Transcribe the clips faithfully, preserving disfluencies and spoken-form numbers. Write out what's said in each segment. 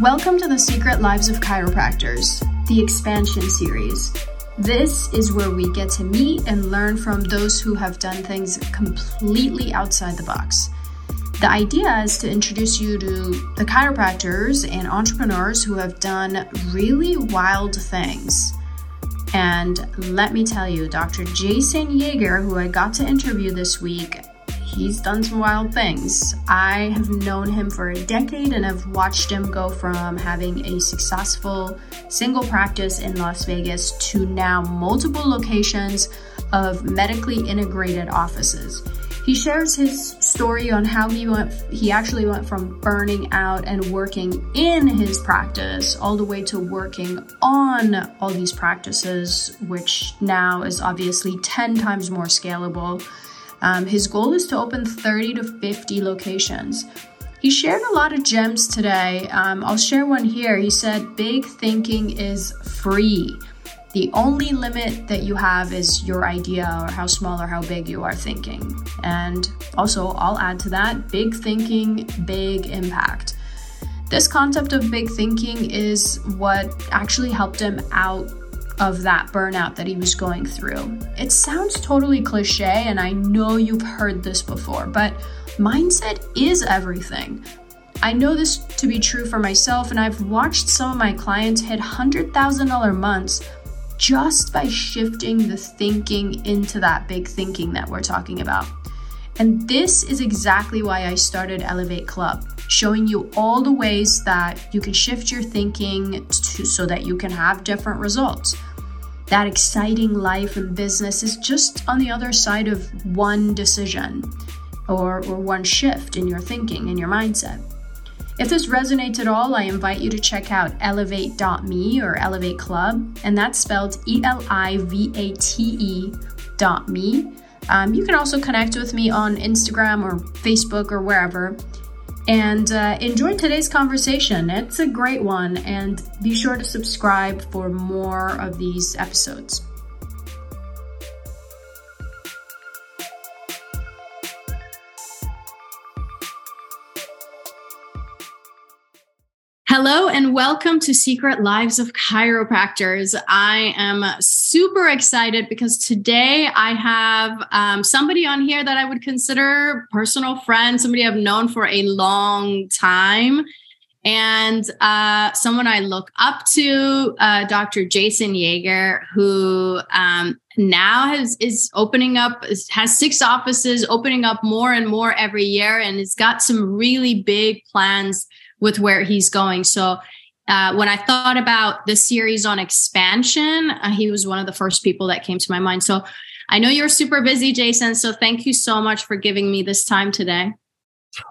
Welcome to the Secret Lives of Chiropractors, the expansion series. This is where we get to meet and learn from those who have done things completely outside the box. The idea is to introduce you to the chiropractors and entrepreneurs who have done really wild things. And let me tell you, Doctor Jason Yeager, who I got to interview this week, he's done some wild things. I have known him for a decade and I've watched him go from having a successful single practice in Las Vegas to now multiple locations of medically integrated offices. He shares his story on how he went, he actually went from burning out and working in his practice all the way to working on all these practices, which now is obviously ten times more scalable. Um, his goal is to open thirty to fifty locations. He shared a lot of gems today. Um, I'll share one here. He said, "Big thinking is free. The only limit that you have is your idea or how small or how big you are thinking." And also, I'll add to that, big thinking, big impact. This concept of big thinking is what actually helped him out of that burnout that he was going through. It sounds totally cliche, and I know you've heard this before, but mindset is everything. I know this to be true for myself, and I've watched some of my clients hit one hundred thousand dollars months just by shifting the thinking into that big thinking that we're talking about. And this is exactly why I started Elevate Club, showing you all the ways that you can shift your thinking to, so that you can have different results. That exciting life and business is just on the other side of one decision or, or one shift in your thinking and your mindset. If this resonates at all, I invite you to check out elevate dot me or Elevate Club, and that's spelled E L I V A T E dot me. Um, you can also connect with me on Instagram or Facebook or wherever. And uh, enjoy today's conversation. It's a great one. And be sure to subscribe for more of these episodes. Hello and welcome to Secret Lives of Chiropractors. I am super excited because today I have um, somebody on here that I would consider personal friend, somebody I've known for a long time, and uh, someone I look up to, uh, Doctor Jason Yeager, who um, now has, is opening up, has six offices, opening up more and more every year, and has got some really big plans with where he's going. So uh, when I thought about the series on expansion, uh, he was one of the first people that came to my mind. So I know you're super busy, Jason. So thank you so much for giving me this time today.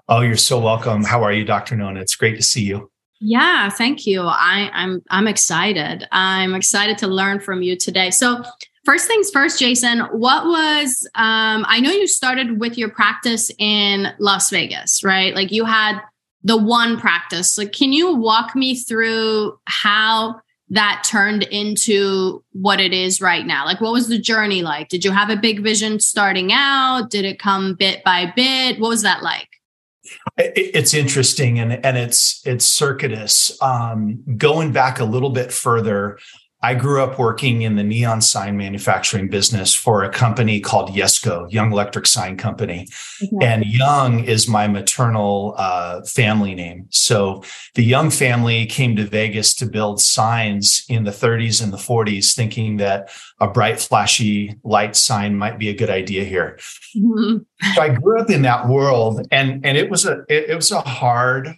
Oh, you're so welcome. How are you, Doctor Nona? It's great to see you. Yeah, thank you. I, I'm I'm excited. I'm excited to learn from you today. So first things first, Jason, what was, um, I know you started with your practice in Las Vegas, right? Like you had the one practice. Like, can you walk me through how that turned into what it is right now? Like, what was the journey like? Did you have a big vision starting out? Did it come bit by bit? What was that like? It's interesting. And, and it's, it's circuitous. Um, going back a little bit further, I grew up working in the neon sign manufacturing business for a company called Yesco, Young Electric Sign Company. Okay. And Young is my maternal uh, family name. So the Young family came to Vegas to build signs in the thirties and the forties, thinking that a bright, flashy light sign might be a good idea here. Mm-hmm. So I grew up in that world, and, and it was a it, it was a hard,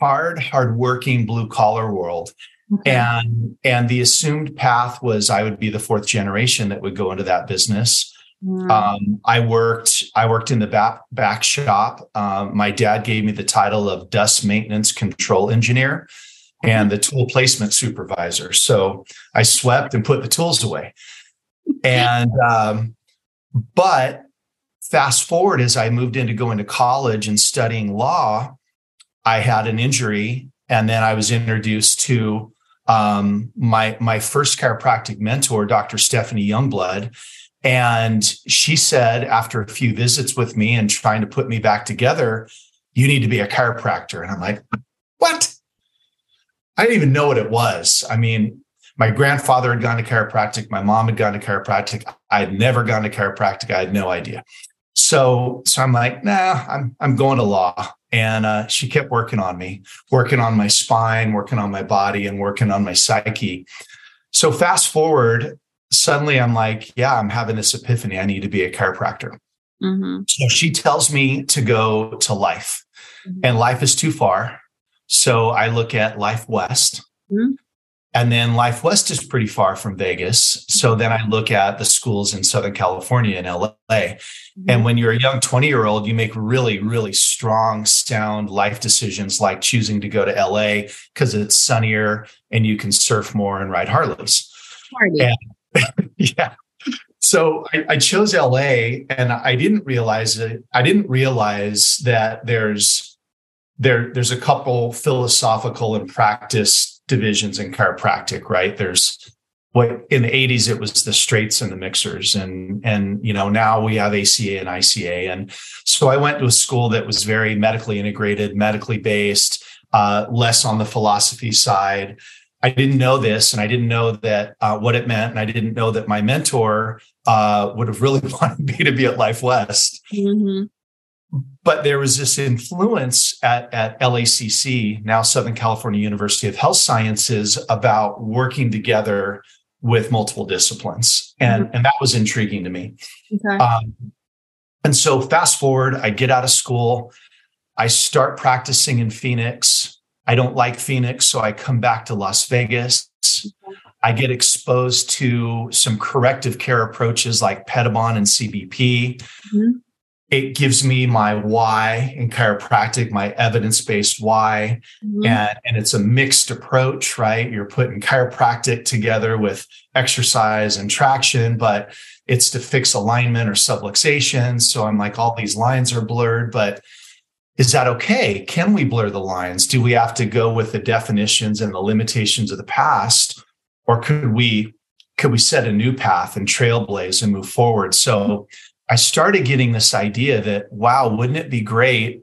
hard, hardworking blue collar world. Okay. And and the assumed path was I would be the fourth generation that would go into that business. Mm. Um, I worked I worked in the back, back shop. Um, my dad gave me the title of dust maintenance control engineer and the tool placement supervisor. So I swept and put the tools away. And um, but fast forward, as I moved into going to college and studying law, I had an injury, and then I was introduced to Um, my, my first chiropractic mentor, Doctor Stephanie Youngblood. And she said, after a few visits with me and trying to put me back together, "You need to be a chiropractor." And I'm like, "What?" I didn't even know what it was. I mean, my grandfather had gone to chiropractic. My mom had gone to chiropractic. I had never gone to chiropractic. I had no idea. So, so I'm like, nah, I'm I'm going to law. And uh, she kept working on me, working on my spine, working on my body, and working on my psyche. So fast forward, suddenly I'm like, yeah, I'm having this epiphany. I need to be a chiropractor. Mm-hmm. So she tells me to go to Life, mm-hmm. and Life is too far. So I look at Life West, mm-hmm. and then Life West is pretty far from Vegas. So then I look at the schools in Southern California and L A. Mm-hmm. And when you're a young twenty-year-old, you make really, really strong, sound life decisions, like choosing to go to L A because it's sunnier and you can surf more and ride Harleys. And, yeah. So I, I chose L A, and I didn't realize it. I didn't realize that there's there there's a couple philosophical and practice divisions in chiropractic, right? There's what in the eighties it was the straights and the mixers, and and you know now we have A C A and I C A, and so I went to a school that was very medically integrated, medically based, uh, less on the philosophy side. I didn't know this, and I didn't know that uh, what it meant, and I didn't know that my mentor uh, would have really wanted me to be at Life West. Mm-hmm. But there was this influence at, at L A C C, now Southern California University of Health Sciences, about working together with multiple disciplines, and, mm-hmm. and that was intriguing to me. Okay. Um, and so fast forward, I get out of school, I start practicing in Phoenix. I don't like Phoenix, so I come back to Las Vegas. I get exposed to some corrective care approaches like Pettibon and C B P. Mm-hmm. It gives me my why in chiropractic, my evidence-based why. Mm-hmm. And, and it's a mixed approach, right? You're putting chiropractic together with exercise and traction, but it's to fix alignment or subluxation. So I'm like, all these lines are blurred, but is that okay? Can we blur the lines? Do we have to go with the definitions and the limitations of the past, or could we could we set a new path and trailblaze and move forward? So I started getting this idea that, wow, wouldn't it be great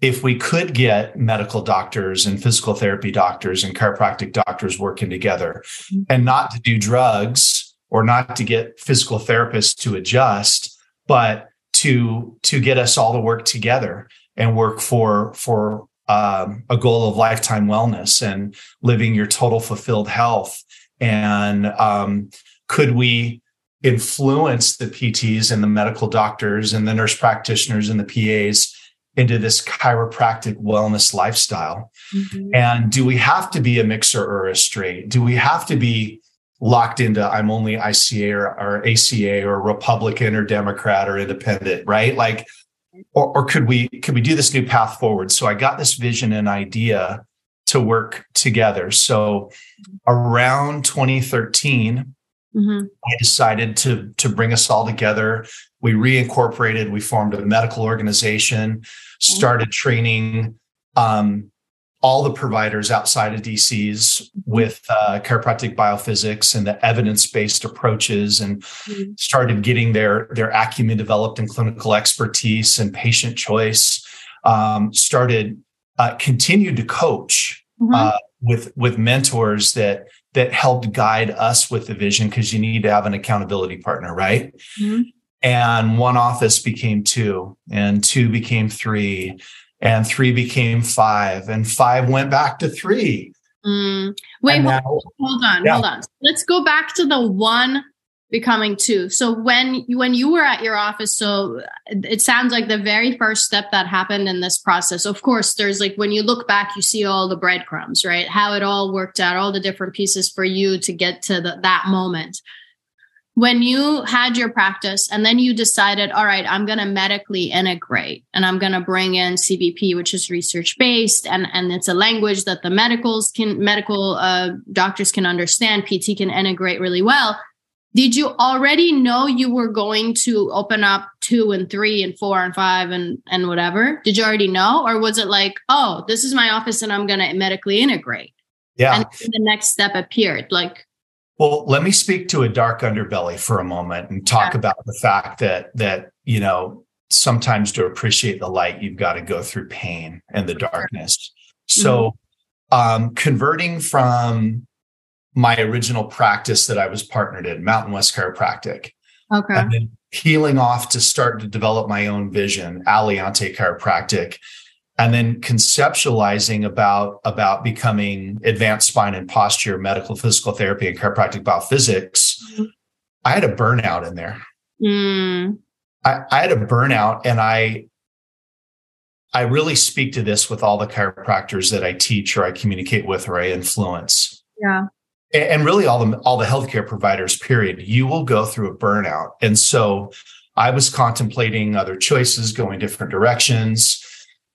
if we could get medical doctors and physical therapy doctors and chiropractic doctors working together, and not to do drugs or not to get physical therapists to adjust, but to to get us all to work together and work for for um, a goal of lifetime wellness and living your total fulfilled health. And um, could we influence the P Ts and the medical doctors and the nurse practitioners and the P As into this chiropractic wellness lifestyle? Mm-hmm. And do we have to be a mixer or a straight? Do we have to be locked into I'm only I C A or, or A C A or Republican or Democrat or independent, right? Like, Or, or could we could we do this new path forward? So I got this vision and idea to work together. So around twenty thirteen, mm-hmm. I decided to, to bring us all together. We reincorporated. We formed a medical organization, started training um, all the providers outside of D C's with uh, chiropractic biophysics and the evidence-based approaches, and started getting their, their acumen developed in clinical expertise and patient choice, um, started, uh, continued to coach mm-hmm. uh, with, with mentors that, that helped guide us with the vision, because you need to have an accountability partner, right? Mm-hmm. And one office became two, and two became three, and three became five, and five went back to three. Mm. Wait, hold, now, hold on, yeah. hold on. Let's go back to the one becoming two. So when you, when you were at your office, so it sounds like the very first step that happened in this process, of course, there's like, when you look back, you see all the breadcrumbs, right? How it all worked out, all the different pieces for you to get to the, that moment. When you had your practice and then you decided, all right, I'm going to medically integrate and I'm going to bring in C B P, which is research-based, and, and it's a language that the medicals can, medical uh, doctors can understand, P T can integrate really well. Did you already know you were going to open up two and three and four and five and, and whatever? Did you already know? Or was it like, oh, this is my office and I'm going to medically integrate? Yeah. And the next step appeared, like, well, let me speak to a dark underbelly for a moment and talk yeah. about the fact that, that, you know, sometimes to appreciate the light, you've got to go through pain and the darkness. So um, converting from my original practice that I was partnered in, Mountain West Chiropractic. Okay. And then peeling off to start to develop my own vision, Aliante Chiropractic, and then conceptualizing about, about becoming Advanced Spine and Posture, Medical Physical Therapy, and Chiropractic Biophysics. Mm-hmm. I had a burnout in there. Mm. I, I had a burnout, and I I really speak to this with all the chiropractors that I teach or I communicate with or I influence. Yeah. And really all the all the healthcare providers, period. You will go through a burnout. And so I was contemplating other choices, going different directions.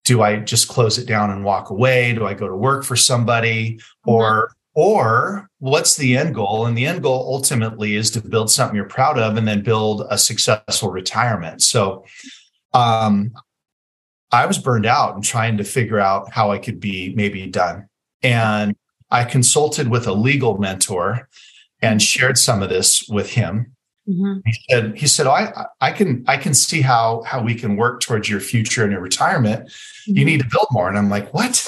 Do I just close it down and walk away? Do I go to work for somebody? Mm-hmm. Or or what's the end goal? And the end goal ultimately is to build something you're proud of and then build a successful retirement. So um, I was burned out and trying to figure out how I could be maybe done. And I consulted with a legal mentor and shared some of this with him. Mm-hmm. He said, he said, oh, I, I can, I can see how, how we can work towards your future and your retirement. Mm-hmm. You need to build more. And I'm like, what?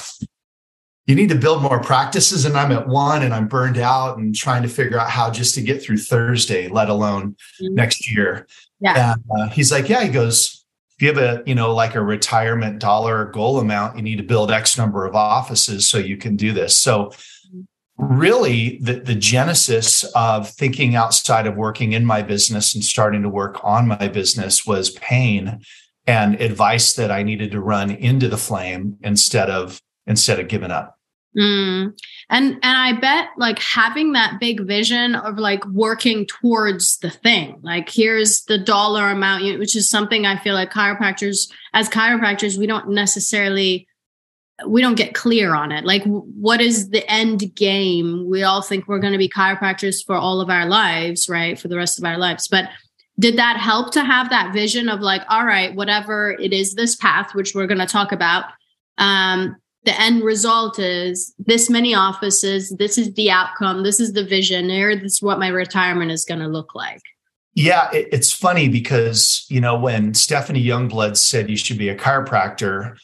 You need to build more practices. And I'm at one and I'm burned out and trying to figure out how just to get through Thursday, let alone mm-hmm. next year. Yeah. And uh, he's like, yeah, he goes, if you have a, you know, like a retirement dollar goal amount, you need to build X number of offices so you can do this. So really, the, the genesis of thinking outside of working in my business and starting to work on my business was pain and advice that I needed to run into the flame instead of instead of giving up. Mm. And and I bet like having that big vision of like working towards the thing, like here's the dollar amount, which is something I feel like chiropractors, as chiropractors, we don't necessarily we don't get clear on it. Like, what is the end game? We all think we're going to be chiropractors for all of our lives, right? For the rest of our lives. But did that help to have that vision of like, all right, whatever it is, this path, which we're going to talk about, um, the end result is this many offices, this is the outcome, this is the vision, or this is what my retirement is going to look like. Yeah, it, it's funny because, you know, when Stephanie Youngblood said you should be a chiropractor,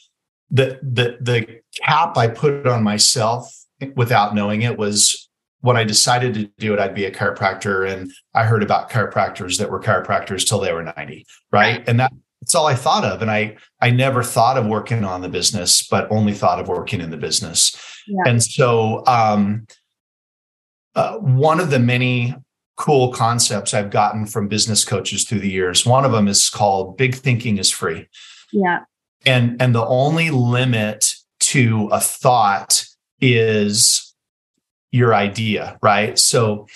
The, the the cap I put on myself without knowing it was when I decided to do it, I'd be a chiropractor. And I heard about chiropractors that were chiropractors till they were ninety, right? right. And that, that's all I thought of. And I, I never thought of working on the business, but only thought of working in the business. Yeah. And so um, uh, one of the many cool concepts I've gotten from business coaches through the years, one of them is called Big Thinking is Free. Yeah. And, and the only limit to a thought is your idea, right? So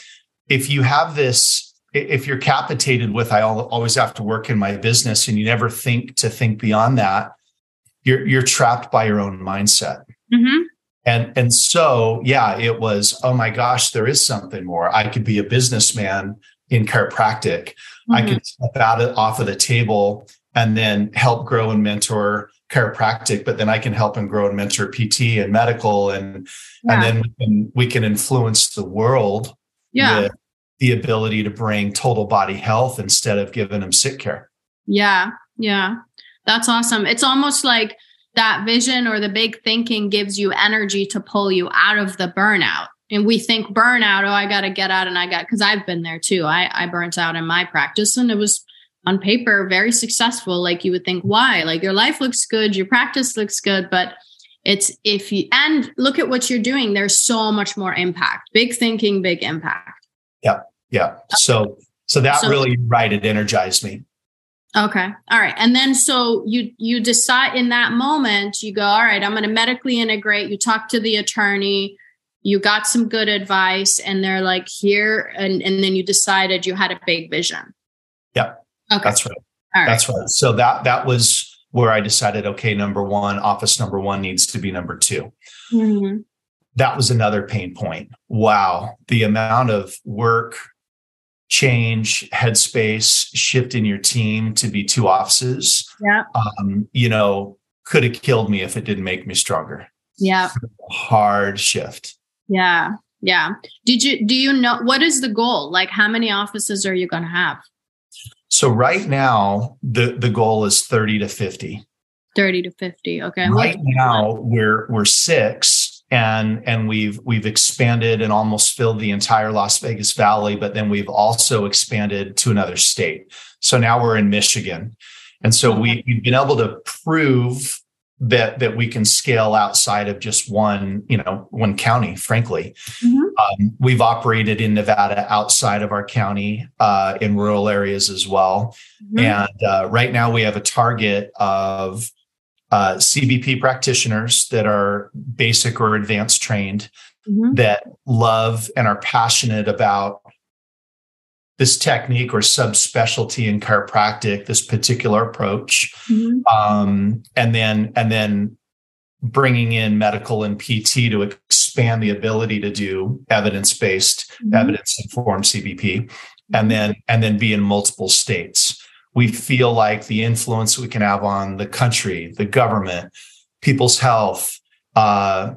if you have this, if you're capitated with, I always have to work in my business and you never think to think beyond that, you're, you're trapped by your own mindset. Mm-hmm. And, and so, yeah, it was, oh my gosh, there is something more. I could be a businessman in chiropractic. Mm-hmm. I could step out of, off of the table and then help grow and mentor chiropractic, but then I can help and grow and mentor P T and medical. And, yeah. and then we can, we can influence the world yeah. with the ability to bring total body health instead of giving them sick care. Yeah. Yeah. That's awesome. It's almost like that vision or the big thinking gives you energy to pull you out of the burnout. And we think burnout, oh, I got to get out. And I got, cause I've been there too. I, I burnt out in my practice and it was on paper, very successful. Like you would think, why? Like your life looks good, your practice looks good, but it's if you, and look at what you're doing, there's so much more impact. Big thinking, big impact. Yeah. Yeah. So, so that so, really, right. It energized me. Okay. All right. And then, so you, you decide in that moment, you go, all right, I'm going to medically integrate. You talk to the attorney, you got some good advice and they're like here. And, and then you decided you had a big vision. Yeah. Okay. That's right. All right. That's right. So that that was where I decided, okay, number one, office number one needs to be number two. Mm-hmm. That was another pain point. Wow. The amount of work, change, headspace, shift in your team to be two offices, yeah. um, you know, could have killed me if it didn't make me stronger. Yeah. Hard shift. Yeah. Yeah. Did you, do you know, what is the goal? Like how many offices are you going to have? So right now, the, the goal is thirty to fifty. thirty to fifty. Okay. Right now, we're we're six And, and we've, we've expanded and almost filled the entire Las Vegas Valley, but then we've also expanded to another state. So now we're in Michigan. And so we, we've been able to prove that, that we can scale outside of just one, you know, one county, frankly. Mm-hmm. Um, we've operated in Nevada outside of our county, uh, in rural areas as well. Mm-hmm. And, uh, right now we have a target of Uh, C B P practitioners that are basic or advanced trained, mm-hmm. that love and are passionate about this technique or subspecialty in chiropractic, this particular approach, mm-hmm. um, and then and then bringing in medical and P T to expand the ability to do evidence-based, mm-hmm. evidence-informed C B P, mm-hmm. and then and then be in multiple states. We feel like the influence we can have on the country, the government, people's health, uh,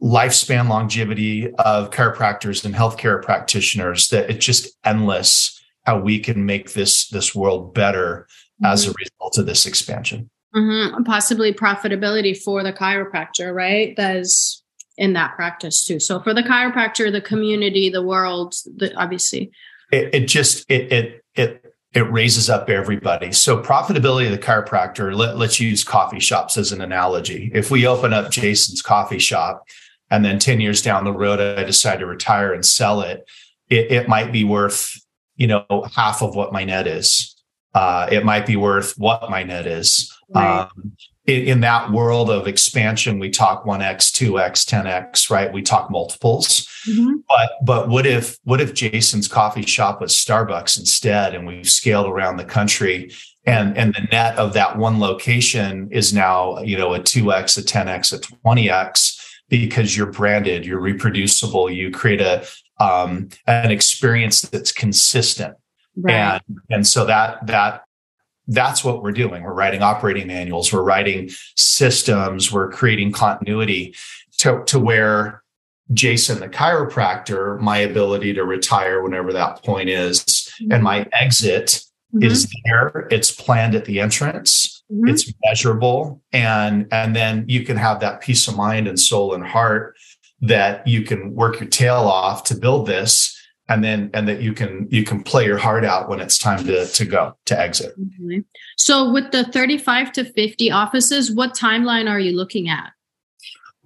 lifespan longevity of chiropractors and healthcare practitioners, that it's just endless how we can make this, this world better, mm-hmm. as a result of this expansion. Mm-hmm. Possibly profitability for the chiropractor, right? That is in that practice too. So for the chiropractor, the community, the world, the, obviously. It, it just, it, it, it, It raises up everybody. So profitability of the chiropractor, let, let's use coffee shops as an analogy. If we open up Jason's coffee shop and then ten years down the road, I decide to retire and sell it, it, it might be worth, you know, half of what my net is. Uh, it might be worth what my net is. Right. Um, in, in that world of expansion, we talk one X, two X, ten X, right? We talk multiples. Mm-hmm. But but what if what if Jason's coffee shop was Starbucks instead, and we've scaled around the country, and and the net of that one location is now, you know, a two X, a ten X, a twenty X, because you're branded, you're reproducible, you create a um, an experience that's consistent. Right. And, and so that, that, that's what we're doing. We're writing operating manuals. We're writing systems. We're creating continuity to, to where Jason, the chiropractor, my ability to retire whenever that point is, mm-hmm. and my exit, mm-hmm. is there. It's planned at the entrance. Mm-hmm. It's measurable. And, and then you can have that peace of mind and soul and heart that you can work your tail off to build this. And then, and that you can, you can play your heart out when it's time to, to go, to exit. Mm-hmm. So with the thirty-five to fifty offices, what timeline are you looking at?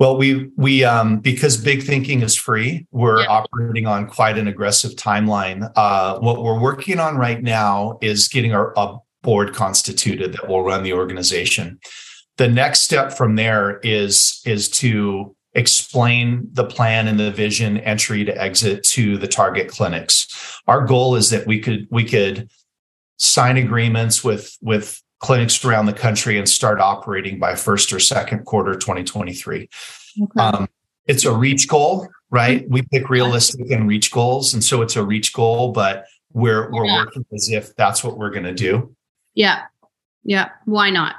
Well, we, we, um, because big thinking is free, we're yeah. operating on quite an aggressive timeline. Uh, what we're working on right now is getting our a board constituted that will run the organization. The next step from there is, is to explain the plan and the vision, entry to exit, to the target clinics. Our goal is that we could we could sign agreements with with clinics around the country and start operating by first or second quarter twenty twenty-three. Okay. Um, it's a reach goal, right? We pick realistic and reach goals, and so it's a reach goal, but we're we're yeah. working as if that's what we're going to do. Yeah, yeah. Why not?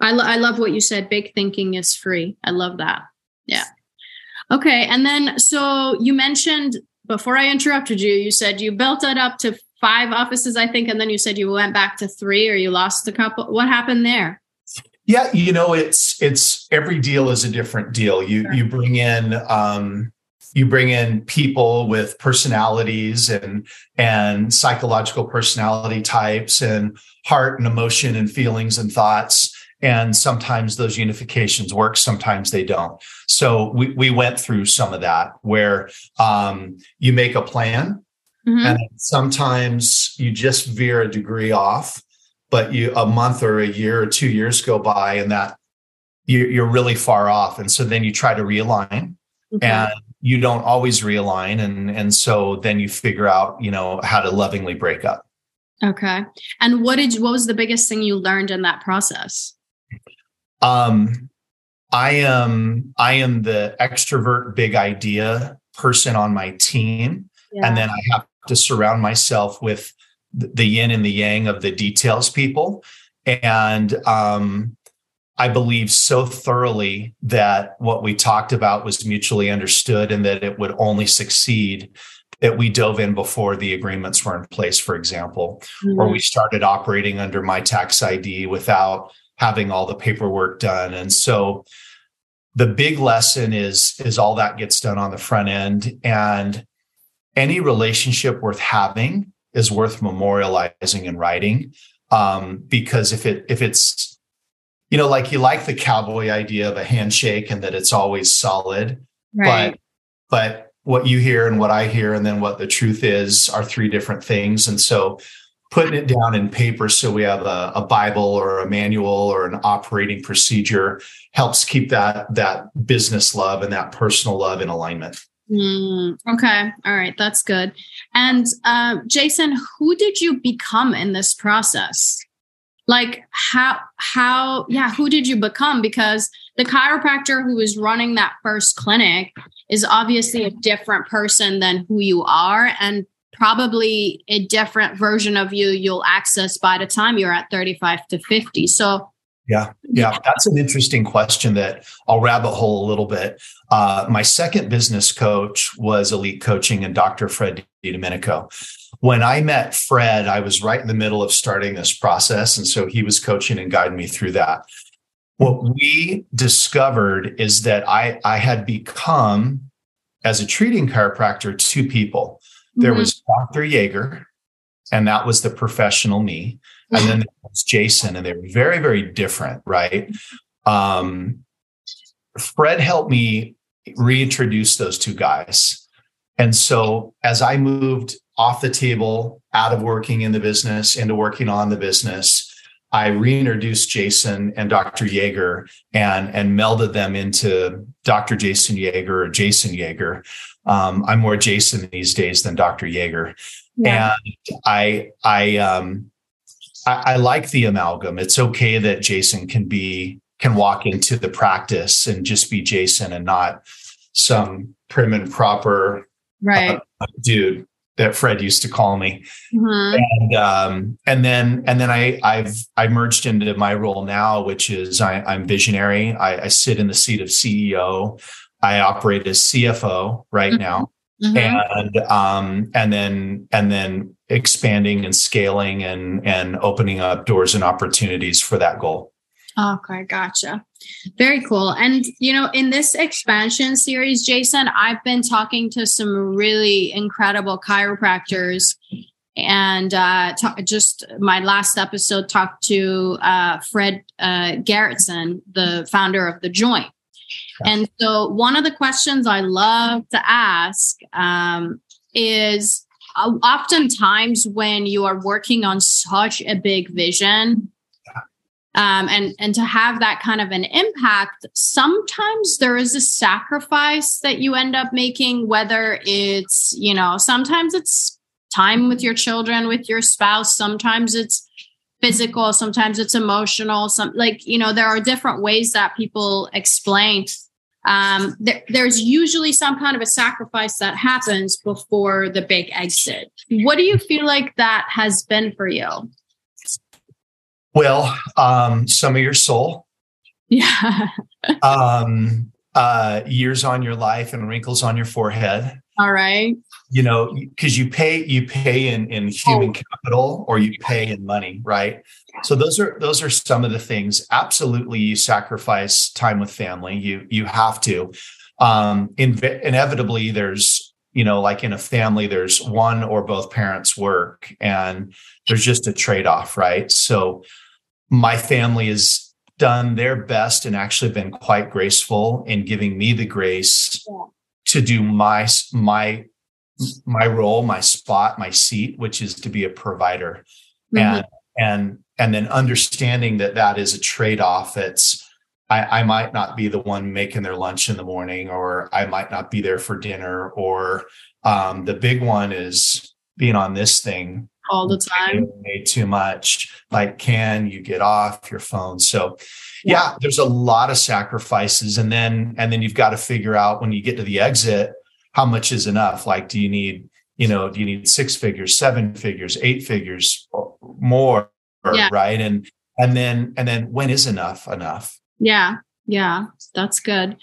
I lo- I love what you said. Big thinking is free. I love that. Yeah. Okay. And then, so you mentioned, before I interrupted you, you said you built it up to five offices, I think. And then you said you went back to three, or you lost a couple. What happened there? Yeah. You know, it's, it's every deal is a different deal. You, sure. you bring in, um, you bring in people with personalities and, and psychological personality types and heart and emotion and feelings and thoughts. And sometimes those unifications work, sometimes they don't. So we, we went through some of that where um, you make a plan, mm-hmm. and sometimes you just veer a degree off, but you a month or a year or two years go by and that you, you're really far off. And so then you try to realign, okay. and you don't always realign. And, and so then you figure out, you know, how to lovingly break up. Okay. And what did you, what was the biggest thing you learned in that process? Um, I am, I am the extrovert, big idea person on my team. Yeah. And then I have to surround myself with the yin and the yang of the details people. And, um, I believe so thoroughly that what we talked about was mutually understood and that it would only succeed that we dove in before the agreements were in place, for example, mm-hmm. or we started operating under my tax I D without having all the paperwork done. And so the big lesson is, is all that gets done on the front end, and any relationship worth having is worth memorializing and writing. Um, because if it, if it's, you know, like you like the cowboy idea of a handshake and that it's always solid, right. but, but what you hear and what I hear, and then what the truth is, are three different things. And so putting it down in paper, so we have a, a Bible or a manual or an operating procedure, helps keep that, that business love and that personal love in alignment. Mm, okay. All right. That's good. And uh, Jason, who did you become in this process? Like how, how, yeah, who did you become? Because the chiropractor who was running that first clinic is obviously a different person than who you are, and probably a different version of you you'll access by the time you're at thirty-five to fifty. So yeah, yeah, that's an interesting question that I'll rabbit hole a little bit. Uh, my second business coach was Elite Coaching and Doctor Fred DiDomenico. When I met Fred, I was right in the middle of starting this process. And so he was coaching and guiding me through that. What we discovered is that I, I had become, as a treating chiropractor, two people. There mm-hmm. was Doctor Yeager, and that was the professional me. And then there was Jason, and they were very, very different, right? Um, Fred helped me reintroduce those two guys. And so as I moved off the table, out of working in the business into working on the business, I reintroduced Jason and Doctor Yeager and, and melded them into Doctor Jason Yeager or Jason Yeager. Um, I'm more Jason these days than Doctor Yeager. Yeah. And I, I, um, I, I like the amalgam. It's okay that Jason can be, can walk into the practice and just be Jason and not some prim and proper right. uh, dude that Fred used to call me. Mm-hmm. And, um, and then, and then I, I've, I merged into my role now, which is I, I'm visionary. I, I sit in the seat of C E O. I operate as C F O right mm-hmm. now. Mm-hmm. And, um, and then, and then expanding and scaling and, and opening up doors and opportunities for that goal. Okay. Gotcha. Very cool. And, you know, in this expansion series, Jason, I've been talking to some really incredible chiropractors, and, uh, t- just my last episode talked to, uh, Fred, uh, Gerritsen, the founder of The Joint. And so one of the questions I love to ask um, is uh, oftentimes when you are working on such a big vision um, and, and to have that kind of an impact, sometimes there is a sacrifice that you end up making, whether it's, you know, sometimes it's time with your children, with your spouse, sometimes it's physical, sometimes it's emotional, some like, you know, there are different ways that people explain. Um, th- there's usually some kind of a sacrifice that happens before the big exit. What do you feel like that has been for you? Well, um, some of your soul. Yeah. um, uh, years on your life and wrinkles on your forehead. All right. You know, because you pay, you pay in, in human oh. capital, or you pay in money, right? Yeah. So those are those are some of the things. Absolutely, you sacrifice time with family. You you have to. Um, inv- inevitably, there's you know, like in a family, there's one or both parents work, and there's just a trade-off, right? So my family is. Done their best and actually been quite graceful in giving me the grace yeah. to do my my my role, my spot, my seat, which is to be a provider, mm-hmm. and and and then understanding that that is a trade-off. It's I, I might not be the one making their lunch in the morning, or I might not be there for dinner, or um, the big one is being on this thing all the time, too much. Like, can you get off your phone? So yeah. yeah, there's a lot of sacrifices. And then, and then you've got to figure out when you get to the exit, how much is enough? Like, do you need, you know, do you need six figures, seven figures, eight figures more? Yeah. Right. And, and then, and then when is enough enough? Yeah. Yeah. That's good.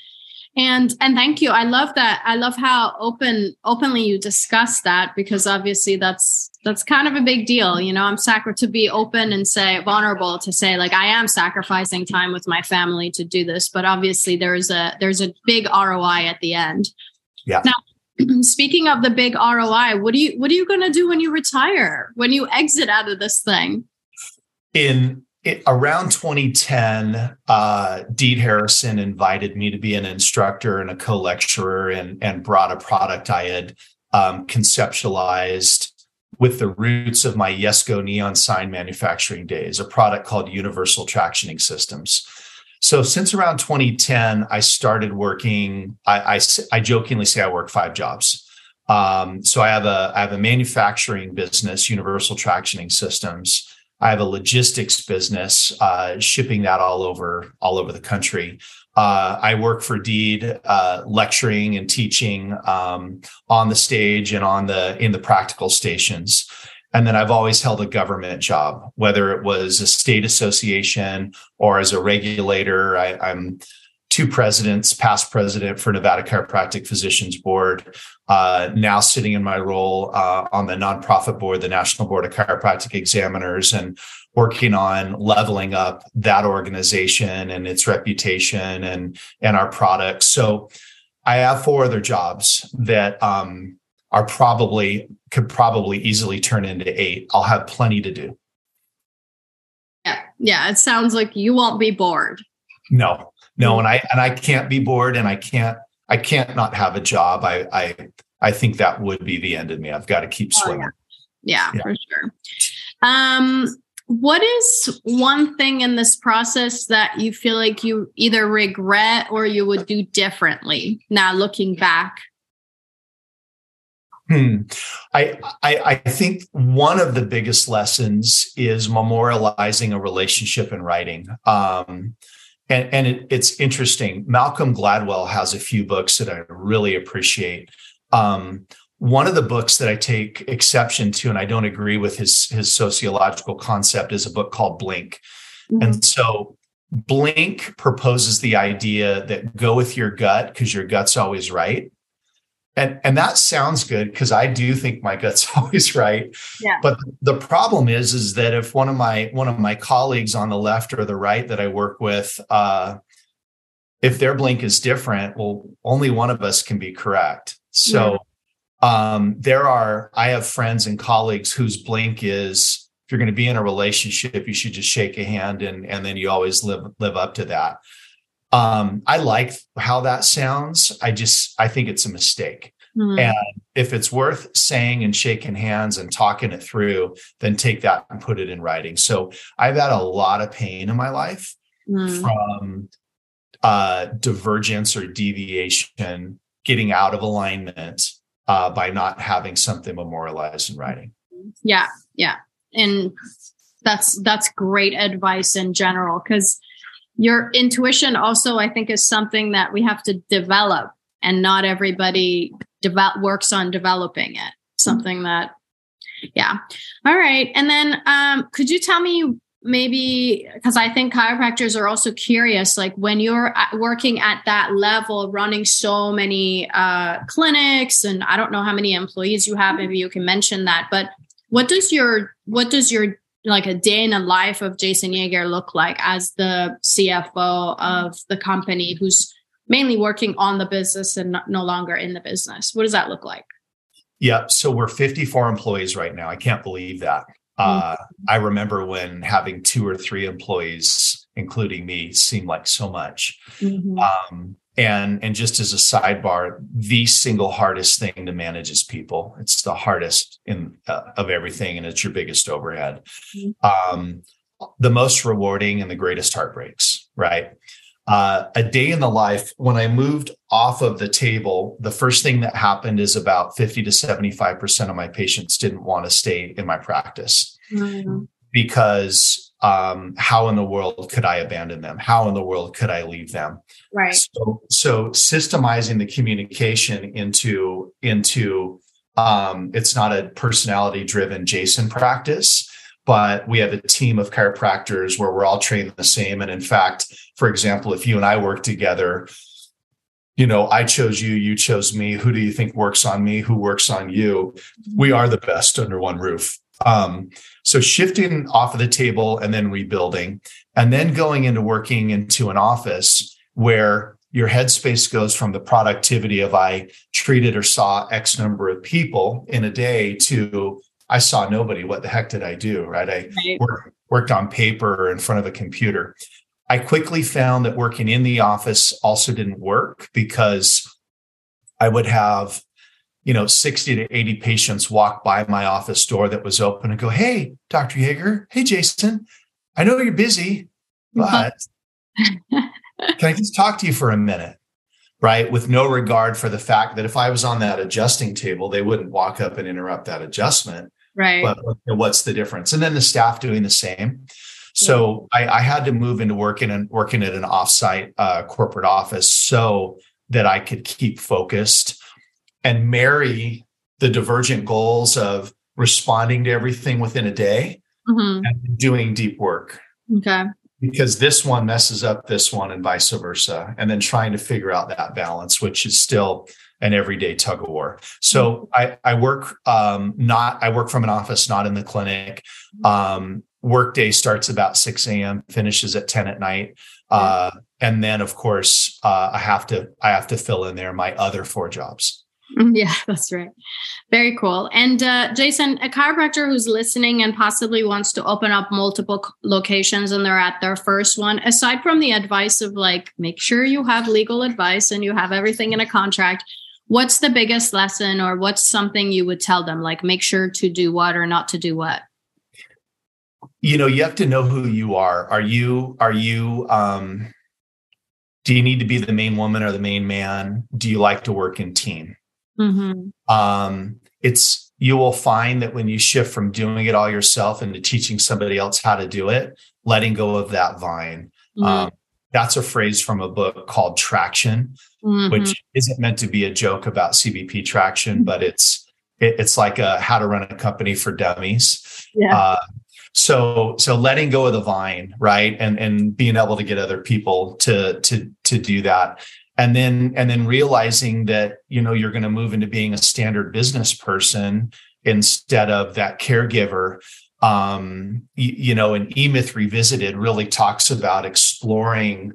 And and thank you. I love that. I love how open openly you discuss that, because obviously that's that's kind of a big deal. You know, I'm sacri- to be open and say vulnerable to say like I am sacrificing time with my family to do this, but obviously there's a there's a big R O I at the end. Yeah. Now, speaking of the big R O I, what do you what are you going to do when you retire? When you exit out of this thing? In It, around twenty ten, uh, Deed Harrison invited me to be an instructor and a co-lecturer, and, and brought a product I had um, conceptualized with the roots of my Yesco neon sign manufacturing days, a product called Universal Tractioning Systems. So since around twenty ten, I started working, I, I, I jokingly say I work five jobs. Um, so I have a I have a manufacturing business, Universal Tractioning Systems. I have a logistics business, uh, shipping that all over all over the country. Uh, I work for Deed, uh, lecturing and teaching um, on the stage and on the in the practical stations. And then I've always held a government job, whether it was a state association or as a regulator. I, I'm two presidents, past president for Nevada Chiropractic Physicians Board, uh, now sitting in my role uh, on the nonprofit board, the National Board of Chiropractic Examiners, and working on leveling up that organization and its reputation and, and our products. So I have four other jobs that um, are probably, could probably easily turn into eight. I'll have plenty to do. Yeah, yeah. It sounds like you won't be bored. No. No, and I and I can't be bored, and I can't I can't not have a job. I I I think that would be the end of me. I've got to keep swimming. Oh, yeah. Yeah, yeah, for sure. Um, what is one thing in this process that you feel like you either regret or you would do differently now looking back? Hmm. I, I I think one of the biggest lessons is memorializing a relationship in writing. Um And, and it, it's interesting. Malcolm Gladwell has a few books that I really appreciate. Um, one of the books that I take exception to, and I don't agree with his, his sociological concept, is a book called Blink. Mm-hmm. And so Blink proposes the idea that go with your gut because your gut's always right. And, and that sounds good because I do think my gut's always right. Yeah. But the problem is, is that if one of my one of my colleagues on the left or the right that I work with, uh, if their blink is different, well, only one of us can be correct. So yeah. um, there are I have friends and colleagues whose blink is, if you're going to be in a relationship, you should just shake a hand and and then you always live live up to that. Um, I like how that sounds. I just, I think it's a mistake. Mm-hmm. And if it's worth saying and shaking hands and talking it through, then take that and put it in writing. So I've had a lot of pain in my life mm-hmm. from uh, divergence or deviation, getting out of alignment uh, by not having something memorialized in writing. Yeah. Yeah. And that's, that's great advice in general, because your intuition also, I think, is something that we have to develop, and not everybody develop, works on developing it. Something that, yeah. All right. And then um, could you tell me maybe, because I think chiropractors are also curious, like when you're working at that level, running so many uh, clinics, and I don't know how many employees you have, maybe you can mention that, but what does your, what does your like a day in the life of Jason Yeager look like as the C F O of the company who's mainly working on the business and no longer in the business? What does that look like? Yeah. So we're fifty-four employees right now. I can't believe that. Uh, mm-hmm. I remember when having two or three employees, including me, seemed like so much. Mm-hmm. Um, and, and just as a sidebar, the single hardest thing to manage is people. It's the hardest in uh, of everything. And it's your biggest overhead, mm-hmm. um, the most rewarding and the greatest heartbreaks, right? Uh, a day in the life, when I moved off of the table, the first thing that happened is about fifty to seventy-five percent of my patients didn't want to stay in my practice mm-hmm. because Um, how in the world could I abandon them? How in the world could I leave them? Right. So, so systemizing the communication into, into um, it's not a personality driven Jason practice, but we have a team of chiropractors where we're all trained the same. And in fact, for example, if you and I work together, you know, I chose you, you chose me. Who do you think works on me? Who works on you? We are the best under one roof. Um, so shifting off of the table and then rebuilding, and then going into working into an office where your headspace goes from the productivity of I treated or saw X number of people in a day to I saw nobody. What the heck did I do? Right. I right. Work, worked on paper or in front of a computer. I quickly found that working in the office also didn't work because I would have, you know, sixty to eighty patients walk by my office door that was open and go, "Hey, Doctor Yeager. Hey, Jason, I know you're busy, but can I just talk to you for a minute?" Right. With no regard for the fact that if I was on that adjusting table, they wouldn't walk up and interrupt that adjustment. Right. But what's the difference? And then the staff doing the same. So I, I had to move into working and working at an offsite uh, corporate office so that I could keep focused and marry the divergent goals of responding to everything within a day mm-hmm. and doing deep work. Okay. Because this one messes up this one and vice versa. And then trying to figure out that balance, which is still an everyday tug of war. So mm-hmm. I, I work um, not, I work from an office, not in the clinic. Um, Workday starts about six a.m., finishes at ten at night, uh, and then of course uh, I have to I have to fill in there my other four jobs. Yeah, that's right. Very cool. And uh, Jason, a chiropractor who's listening and possibly wants to open up multiple locations and they're at their first one, aside from the advice of like make sure you have legal advice and you have everything in a contract. What's the biggest lesson, or what's something you would tell them? Like make sure to do what or not to do what. You know, you have to know who you are. Are you, are you, um, do you need to be the main woman or the main man? Do you like to work in team? Mm-hmm. Um, it's, you will find that when you shift from doing it all yourself into teaching somebody else how to do it, letting go of that vine. Mm-hmm. Um, that's a phrase from a book called Traction, mm-hmm. which isn't meant to be a joke about C B P traction, mm-hmm. but it's, it, it's like a, how to run a company for dummies. Yeah. Uh, So, so letting go of the vine, right. And, and being able to get other people to, to, to do that. And then, and then realizing that, you know, you're going to move into being a standard business person instead of that caregiver. Um, you, you know, and E-Myth Revisited really talks about exploring,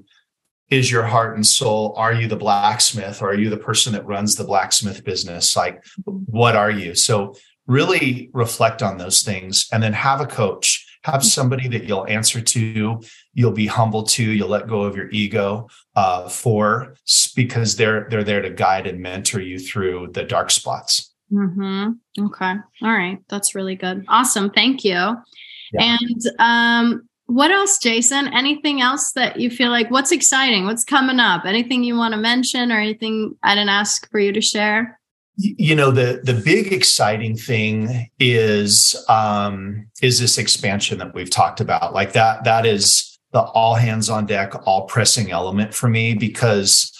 is your heart and soul, are you the blacksmith, or are you the person that runs the blacksmith business? Like, what are you? So really reflect on those things, and then have a coach, have somebody that you'll answer to, you'll be humble to, you'll let go of your ego uh, for, because they're they're there to guide and mentor you through the dark spots. Mm-hmm. Okay, all right, that's really good, awesome, thank you. Yeah. And um, what else, Jason? Anything else that you feel like? What's exciting? What's coming up? Anything you want to mention, or anything I didn't ask for you to share? You know, the the big exciting thing is um, is this expansion that we've talked about. Like that, that is the all hands on deck, all pressing element for me, because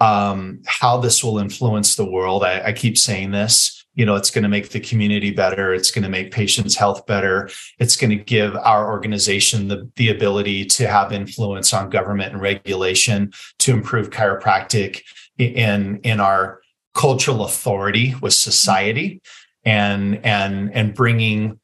um, how this will influence the world. I, I keep saying this. You know, it's going to make the community better. It's going to make patients' health better. It's going to give our organization the, the ability to have influence on government and regulation to improve chiropractic in in our cultural authority with society, and and and bringing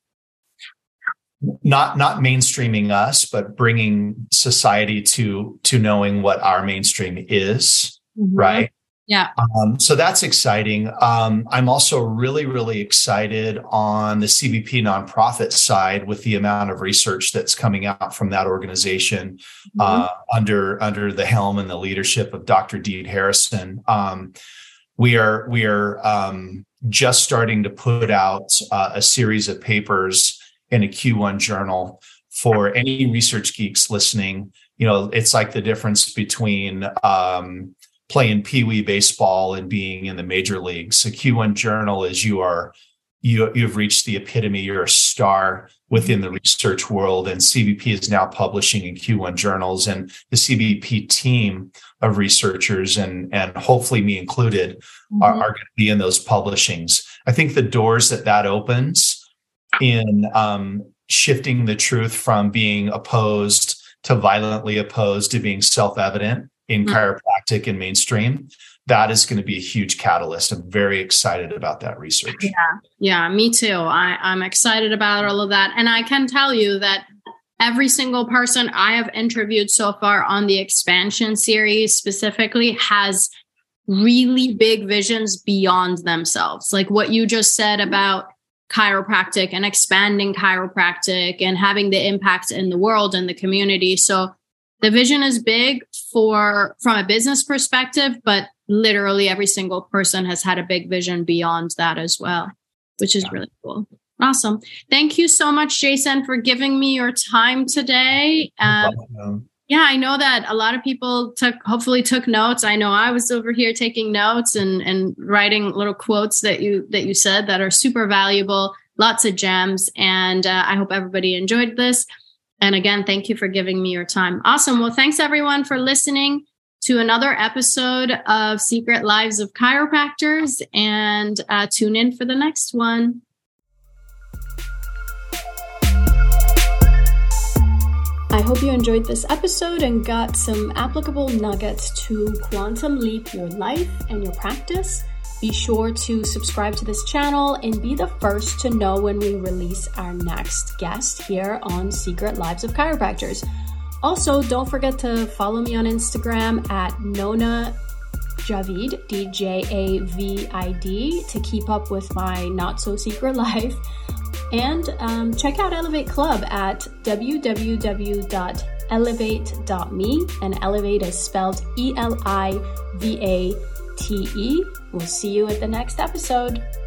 not not mainstreaming us, but bringing society to to knowing what our mainstream is, mm-hmm. right? Yeah. Um, so that's exciting. Um, I'm also really really excited on the C B P nonprofit side with the amount of research that's coming out from that organization, mm-hmm. uh, under under the helm and the leadership of Doctor Deed Harrison. Um, We are we are um, just starting to put out uh, a series of papers in a Q one journal for any research geeks listening. You know, it's like the difference between um, playing peewee baseball and being in the major leagues. A Q one journal is you are you you've reached the epitome. You're a star within the research world, and C B P is now publishing in Q one journals, and the C B P team of researchers and, and hopefully me included mm-hmm. are, are going to be in those publishings. I think the doors that that opens in um, shifting the truth from being opposed to violently opposed to being self-evident in mm-hmm. chiropractic and mainstream that is going to be a huge catalyst. I'm very excited about that research. Yeah, yeah, me too. I, I'm excited about all of that. And I can tell you that every single person I have interviewed so far on the expansion series specifically has really big visions beyond themselves. Like what you just said about chiropractic and expanding chiropractic and having the impact in the world and the community. So the vision is big for from a business perspective, but literally every single person has had a big vision beyond that as well, which is really cool. Awesome. Thank you so much, Jason, for giving me your time today. Um, yeah, I know that a lot of people took, hopefully took notes. I know I was over here taking notes and, and writing little quotes that you, that you said that are super valuable, lots of gems. And uh, I hope everybody enjoyed this. And again, thank you for giving me your time. Awesome. Well, thanks everyone for listening to another episode of Secret Lives of Chiropractors, and uh, tune in for the next one. I hope you enjoyed this episode and got some applicable nuggets to quantum leap your life and your practice. Be sure to subscribe to this channel and be the first to know when we release our next guest here on Secret Lives of Chiropractors. Also, don't forget to follow me on Instagram at Nona Javid, D J A V I D, to keep up with my not-so-secret life. And um, check out Elevate Club at w w w dot elevate dot me. And Elevate is spelled E L I V A T E. We'll see you at the next episode.